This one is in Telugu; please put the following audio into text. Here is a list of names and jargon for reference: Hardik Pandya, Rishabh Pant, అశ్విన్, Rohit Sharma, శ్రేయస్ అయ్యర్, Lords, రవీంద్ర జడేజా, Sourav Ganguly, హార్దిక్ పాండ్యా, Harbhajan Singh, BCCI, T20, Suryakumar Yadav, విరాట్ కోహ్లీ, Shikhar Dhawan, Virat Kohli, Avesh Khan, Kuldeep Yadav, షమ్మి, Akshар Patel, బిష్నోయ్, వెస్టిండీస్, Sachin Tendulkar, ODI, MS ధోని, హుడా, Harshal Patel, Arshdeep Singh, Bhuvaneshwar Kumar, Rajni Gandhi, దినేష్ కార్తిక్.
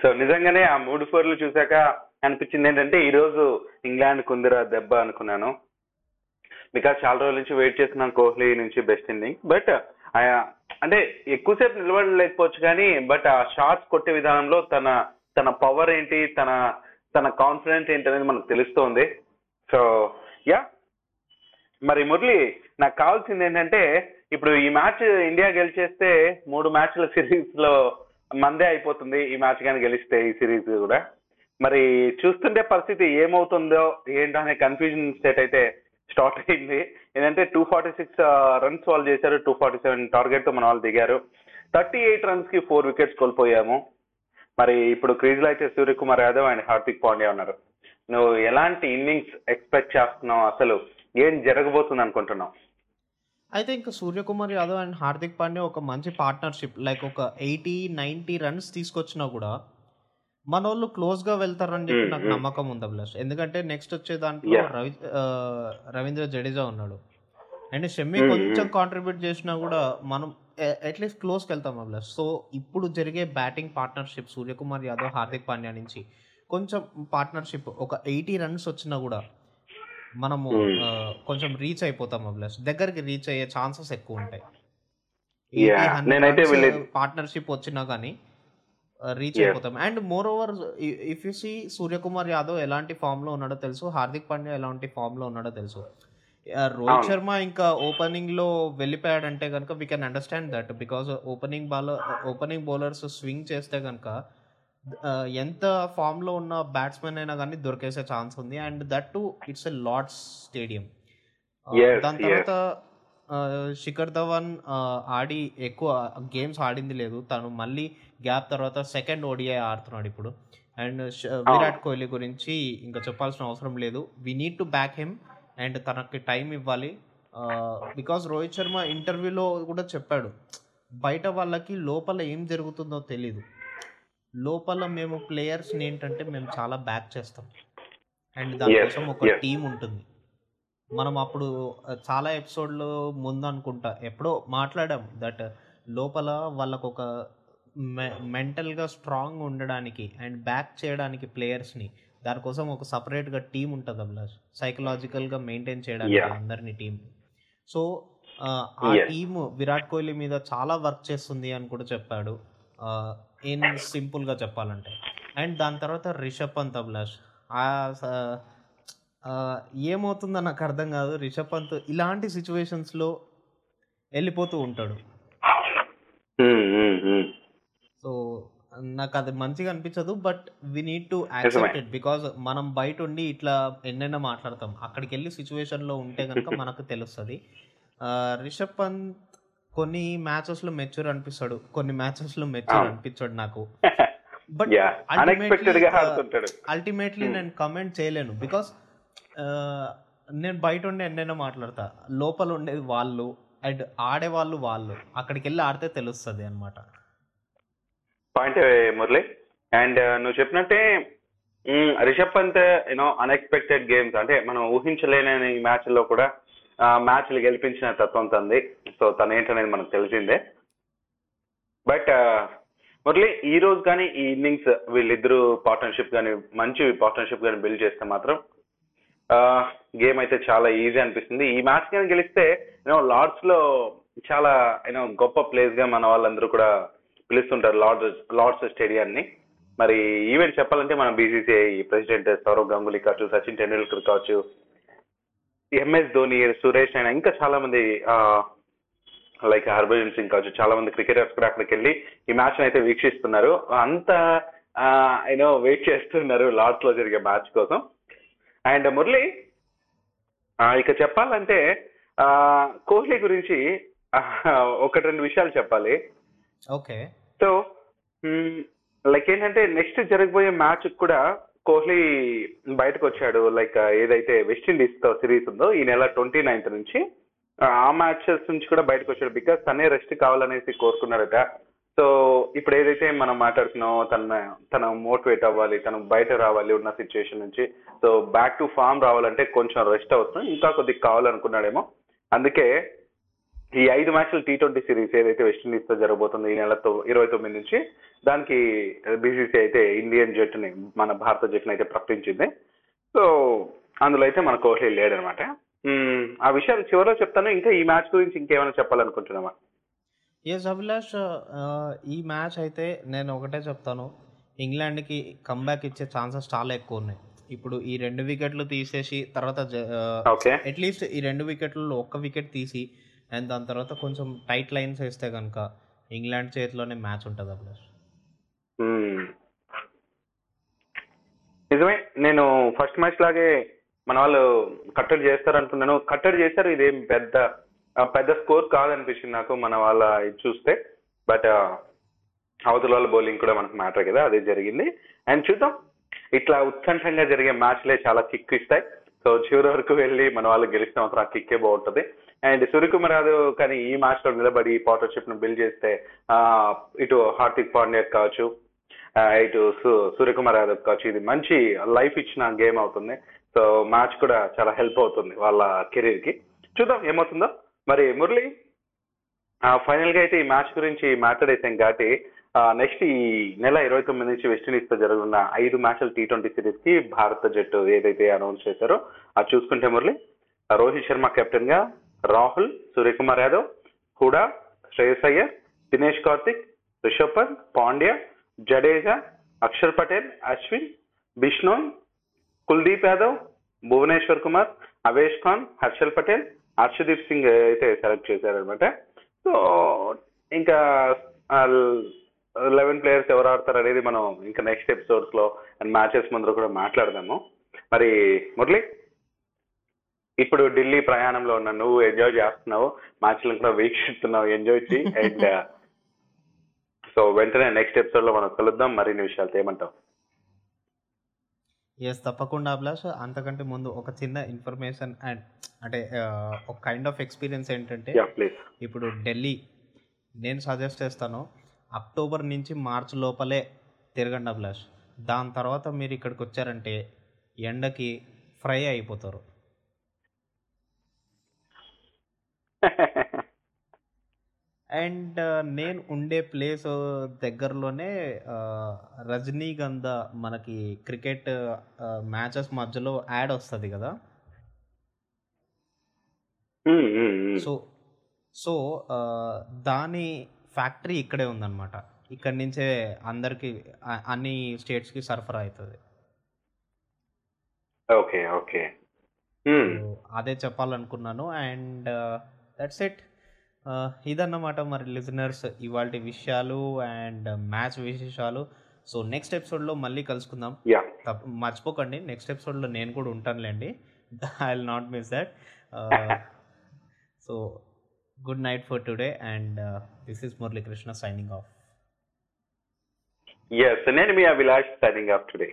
సో నిజంగానే ఆ 3 4లు చూసాక అనిపించింది ఏంటంటే ఈ రోజు ఇంగ్లాండ్ కుందిరా దెబ్బ అనుకున్నాను. బికాస్ చాలా రోజుల నుంచి వెయిట్ చేస్తున్నాను కోహ్లీ నుంచి బెస్ట్ ఇన్నింగ్. బట్ అంటే ఎక్కువసేపు నిలబడలేకపోవచ్చు కానీ బట్ ఆ షాట్స్ కొట్టే విధానంలో తన తన పవర్ ఏంటి తన తన కాన్ఫిడెన్స్ ఏంటి అనేది మనకు తెలుస్తోంది. సో యా మరి మురళి నాకు కావాల్సింది ఏంటంటే ఇప్పుడు ఈ మ్యాచ్ ఇండియా గెలిచేస్తే 3 మ్యాచ్ల సిరీస్ లో మందే అయిపోతుంది. ఈ మ్యాచ్ కానీ గెలిస్తే ఈ సిరీస్ కూడా మరి చూస్తుంటే పరిస్థితి ఏమవుతుందో ఏంటో అనే కన్ఫ్యూజన్ స్టేట్ అయితే స్టార్ట్ అయింది. ఏంటంటే 246 runs వాళ్ళు చేశారు, 247 టార్గెట్ తో మన వాళ్ళు దిగారు, 38 runs కి 4 wickets కోల్పోయాము. మరి ఇప్పుడు క్రీజ్ లో అయితే సూర్యకుమార్ యాదవ్ అండ్ హార్దిక్ పాండ్యా ఉన్నారు. నువ్వు ఎలాంటి ఇన్నింగ్స్ ఎక్స్పెక్ట్ చేస్తున్నావు, అసలు ఏం జరగబోతుంది అనుకుంటున్నావు? అయితే ఇంకా సూర్యకుమార్ యాదవ్ అండ్ హార్దిక్ పాండ్యా ఒక మంచి పార్ట్నర్షిప్, లైక్ ఒక 80-90 runs తీసుకొచ్చినా కూడా మనోళ్ళు క్లోజ్గా వెళ్తారని చెప్పి నాకు నమ్మకం ఉంది అభిలాష్. ఎందుకంటే నెక్స్ట్ వచ్చే దాంట్లో రవీంద్ర జడేజా ఉన్నాడు అండ్ షమ్మి కొంచెం కాంట్రిబ్యూట్ చేసినా కూడా మనం అట్లీస్ట్ క్లోజ్కి వెళ్తాం అభిలాష్. సో ఇప్పుడు జరిగే బ్యాటింగ్ పార్ట్నర్షిప్ సూర్యకుమార్ యాదవ్ హార్దిక్ పాండ్యా నుంచి కొంచెం పార్ట్నర్షిప్ ఒక 80 runs వచ్చినా కూడా మనము కొంచెం రీచ్ అయిపోతాం అభిలాష్, దగ్గరికి రీచ్ అయ్యే ఛాన్సెస్ ఎక్కువ ఉంటాయి. పార్ట్నర్షిప్ వచ్చినా కానీ రీచ్ అయిపోతాం. And more over if you see Suryakumar Yadav ఎలాంటి ఫామ్లో ఉన్నాడో తెలుసు, హార్దిక్ పాండ్యా ఎలాంటి ఫామ్లో ఉన్నాడో తెలుసు. రోహిత్ శర్మ ఇంకా ఓపెనింగ్లో వెళ్ళిపోయాడంటే కనుక we can understand that, because opening bowlers swing చేస్తే కనుక ఎంత ఫామ్లో ఉన్న బ్యాట్స్మెన్ అయినా కానీ దొరికేసే ఛాన్స్ ఉంది. And that to it's a Lord's stadium. దాని తర్వాత శిఖర్ ధవన్ ఆడి ఎక్కువ గేమ్స్ ఆడింది లేదు, తను మళ్ళీ గ్యాప్ తర్వాత సెకండ్ ODI ఆడుతున్నాడు ఇప్పుడు. అండ్ విరాట్ కోహ్లీ గురించి ఇంకా చెప్పాల్సిన అవసరం లేదు, we need to back him and తనకి టైం ఇవ్వాలి. బికాస్ రోహిత్ శర్మ ఇంటర్వ్యూలో కూడా చెప్పాడు బయట వాళ్ళకి లోపల ఏం జరుగుతుందో తెలీదు, లోపల మేము ప్లేయర్స్ని ఏంటంటే మేము చాలా బ్యాక్ చేస్తాం అండ్ దానికోసం ఒక టీం ఉంటుంది. మనం అప్పుడు చాలా ఎపిసోడ్లు ముందు అనుకుంటా ఎప్పుడో మాట్లాడాం దట్ లోపల వాళ్ళకు ఒక మెంటల్గా స్ట్రాంగ్ ఉండడానికి అండ్ బ్యాక్ చేయడానికి ప్లేయర్స్ని దానికోసం ఒక సపరేట్గా టీం ఉంటుంది అభిలాష్, సైకలాజికల్గా మెయింటైన్ చేయడానికి అందరినీ టీం. సో ఆ టీము విరాట్ కోహ్లీ మీద చాలా వర్క్ చేస్తుంది అని కూడా చెప్పాడు సింపుల్గా చెప్పాలంటే. అండ్ దాని తర్వాత రిషబ్ పంత్ అభిలాష్, ఏమవుతుందో నాకు అర్థం కాదు. రిషబ్ పంత్ ఇలాంటి సిచ్యువేషన్స్లో వెళ్ళిపోతూ ఉంటాడు. సో నాకు అది మంచిగా అనిపించదు, but we need to accept it because మనం బయట ఉండి ఇట్లా ఎన్నైనా మాట్లాడతాం, అక్కడికి వెళ్ళి సిచ్యువేషన్లో ఉంటే కనుక మనకు తెలుస్తుంది. రిషబ్ పంత్ కొన్ని మ్యాచెస్లో మెచ్యూర్ అనిపిస్తాడు, కొన్ని మ్యాచెస్లో మెచ్యూర్ అనిపించాడు నాకు. బట్ అల్టిమేట్లీ నేను కమెంట్ చేయలేను బికాస్ నేను బయట ఉండే ఎన్నైనా మాట్లాడతా, లోపల ఉండేది వాళ్ళు అండ్ ఆడేవాళ్ళు వాళ్ళు, అక్కడికి వెళ్ళి ఆడితే తెలుస్తుంది అనమాట. పాయింట్ మురళి, అండ్ నువ్వు చెప్పినట్టే Rishabh Pant you know unexpected games అంటే మనం ఊహించలేని మ్యాచ్ల్లో కూడా మ్యాచ్లు గెలిపించిన తత్వం తంది. సో తన ఏంటనేది మనకు తెలిసిందే. బట్ మురళి ఈ రోజు కానీ ఈ ఇన్నింగ్స్ వీళ్ళిద్దరూ పార్ట్నర్షిప్ కానీ మంచి పార్ట్నర్షిప్ కానీ బిల్డ్ చేస్తే మాత్రం గేమ్ అయితే చాలా ఈజీ అనిపిస్తుంది. ఈ మ్యాచ్ కానీ గెలిస్తే యూనో లార్డ్స్ లో చాలా యూనో గొప్ప ప్లేస్ గా మన వాళ్ళందరూ కూడా పిలుస్తుంటారు లార్డ్స్ స్టేడియాన్ని. మరి ఈవెంట్ చెప్పాలంటే మన BCCI ప్రెసిడెంట్ సౌరవ్ గంగులీ కావచ్చు, సచిన్ టెండూల్కర్ కావచ్చు, MS ధోని, సురేష్ అయినా ఇంకా చాలా మంది లైక్ హర్భజన్ సింగ్ కావచ్చు, చాలా మంది క్రికెటర్స్ కూడా అక్కడికి వెళ్ళి ఈ మ్యాచ్ అయితే వీక్షిస్తున్నారు, అంత యూనో వెయిట్ చేస్తున్నారు లార్డ్స్ లో జరిగే మ్యాచ్ కోసం. అండ్ మురళి ఇక చెప్పాలంటే కోహ్లీ గురించి 1-2 విషయాలు చెప్పాలి. ఓకే, సో లైక్ ఏంటంటే నెక్స్ట్ జరగబోయే మ్యాచ్ కూడా కోహ్లీ బయటకు వచ్చాడు. లైక్ ఏదైతే వెస్టిండీస్ తో సిరీస్ ఉందో ఈ నెల 29th నుంచి ఆ మ్యాచెస్ నుంచి కూడా బయటకు వచ్చాడు బికాస్ తనే రెస్ట్ కావాలనేసి కోరుకున్నారట. సో ఇప్పుడు ఏదైతే మనం మాట్లాడుతున్నామో తన మోటివేట్ అవ్వాలి, తను బయట రావాలి ఉన్న సిచ్యువేషన్ నుంచి. సో బ్యాక్ టు ఫామ్ రావాలంటే కొంచెం రెస్ట్ అవుతుంది, ఇంకా కొద్దిగా కావాలనుకున్నాడేమో, అందుకే ఈ 5 మ్యాచ్ల T20 సిరీస్ ఏదైతే వెస్టిండీస్ తో జరగబోతుంది ఈ నెల 29 నుంచి, దానికి BCCI అయితే ఇండియన్ జట్టుని, మన భారత జట్టుని అయితే ప్రకటించింది. సో అందులో అయితే మన కోహ్లీ లేడనమాట. ఆ విషయాలు చివరిలో చెప్తాను. ఇంకా ఈ మ్యాచ్ గురించి ఇంకేమైనా చెప్పాలనుకుంటున్నామా? ఎస్ అభిలాష్, ఈ మ్యాచ్ అయితే నేను ఒకటే చెప్తాను, ఇంగ్లాండ్కి కంబ్యాక్ ఇచ్చే ఛాన్సెస్ చాలా ఎక్కువ ఉన్నాయి. ఇప్పుడు ఈ 2 వికెట్లు తీసేసి తర్వాత అట్లీస్ట్ ఈ 2 వికెట్లలో 1 వికెట్ తీసి అండ్ దాని తర్వాత కొంచెం టైట్ లైన్స్ వేస్తే కనుక ఇంగ్లాండ్ చేతిలోనే మ్యాచ్ ఉంటుంది అభిలాష్. నిజమే, నేను ఫస్ట్ మ్యాచ్ లాగే మన వాళ్ళు కట్టడి చేస్తారు అనుకున్నాను. కట్టడి చేస్తారు, ఇదేం పెద్ద స్కోర్ కాదనిపించింది నాకు మన వాళ్ళ ఇది చూస్తే. బట్ అవతల వాళ్ళ బౌలింగ్ కూడా మనకు మ్యాటర్ కదా, అదే జరిగింది. అండ్ చూద్దాం, ఇట్లా ఉత్కంఠంగా జరిగే మ్యాచ్లే చాలా కిక్ ఇస్తాయి. సో చివరి వరకు వెళ్ళి మన వాళ్ళు గెలిచిన మాత్రం ఆ కిక్కే బాగుంటుంది. అండ్ సూర్యకుమార్ యాదవ్ కానీ ఈ మ్యాచ్లో నిలబడి పార్ట్నర్షిప్ ను బిల్డ్ చేస్తే, ఇటు హార్దిక్ పాండ్యా కావచ్చు, ఇటు సూర్యకుమార్ యాదవ్ కావచ్చు, ఇది మంచి లైఫ్ ఇచ్చిన గేమ్ అవుతుంది. సో మ్యాచ్ కూడా చాలా హెల్ప్ అవుతుంది వాళ్ళ కెరీర్ కి. చూద్దాం ఏమవుతుందో. మరి మురళి, ఫైనల్ గా అయితే ఈ మ్యాచ్ గురించి మాట్లాడేసాం కాబట్టి నెక్స్ట్ ఈ నెల 29 నుంచి వెస్టిండీస్ తో జరుగుతున్న 5 మ్యాచ్ల T20 సిరీస్ కి భారత జట్టు ఏదైతే అనౌన్స్ చేశారో అది చూసుకుంటే మురళి, రోహిత్ శర్మ కెప్టెన్ గా రాహుల్, సూర్యకుమార్ యాదవ్, హుడా, శ్రేయస్ అయ్యర్, దినేష్ కార్తిక్, రిషబ్ పంత్, పాండ్యా, జడేజా, అక్షర్ పటేల్, అశ్విన్, బిష్నోయ్, కుల్దీప్ యాదవ్, భువనేశ్వర్ కుమార్, అవేష్ ఖాన్, హర్షల్ పటేల్, అర్షదీప్ సింగ్ అయితే సెలెక్ట్ చేశారనమాట. సో ఇంకా 11 ప్లేయర్స్ ఎవరు ఆడతారు అనేది మనం ఇంకా నెక్స్ట్ ఎపిసోడ్స్ లో అండ్ మ్యాచెస్ ముందు కూడా మాట్లాడదాము. మరి మురళి, ఇప్పుడు ఢిల్లీ ప్రయాణంలో ఉన్నా, నువ్వు ఎంజాయ్ చేస్తున్నావు, మ్యాచ్లను కూడా వీక్షిస్తున్నావు, ఎంజాయ్ చేయి. అండ్ సో వెంటనే నెక్స్ట్ ఎపిసోడ్ లో మనం కలుద్దాం మరిన్ని విషయాలతో. ఏమంటావు? ఎస్ తప్పకుండా అభిలాష్. అంతకంటే ముందు ఒక చిన్న ఇన్ఫర్మేషన్ అండ్ అంటే ఒక కైండ్ ఆఫ్ ఎక్స్పీరియన్స్ ఏంటంటే, ఇప్పుడు ఢిల్లీ నేను సజెస్ట్ చేస్తాను, అక్టోబర్ నుంచి మార్చ్ లోపలే తిరగండి అభిలాష్. దాని తర్వాత మీరు ఇక్కడికి వచ్చారంటే ఎండకి ఫ్రై అయిపోతారు. అండ్ నేను ఉండే ప్లేస్ దగ్గరలోనే రజనీ గంధ మనకి క్రికెట్ మ్యాచెస్ మధ్యలో యాడ్ వస్తుంది కదా. సో దాని ఫ్యాక్టరీ ఇక్కడే ఉందన్నమాట. ఇక్కడి నుంచే అందరికి అన్ని స్టేట్స్కి సరఫరా అవుతుంది. ఓకే ఓకే, అదే చెప్పాలనుకున్నాను. అండ్ దట్స్ ఇట్, ఇదన్నమాట మరి లిజనర్స్ ఇవాళ విషయాలు అండ్ మ్యాచ్ విశేషాలు. సో నెక్స్ట్ ఎపిసోడ్లో మళ్ళీ కలుసుకుందాం. మర్చిపోకండి, నెక్స్ట్ ఎపిసోడ్లో నేను కూడా ఉంటానులేండి, I will not miss that. So good night for today and this is Murali Krishna signing off. Yes, నేను మీ అభిలాష్ సైనింగ్ ఆఫ్ టుడే.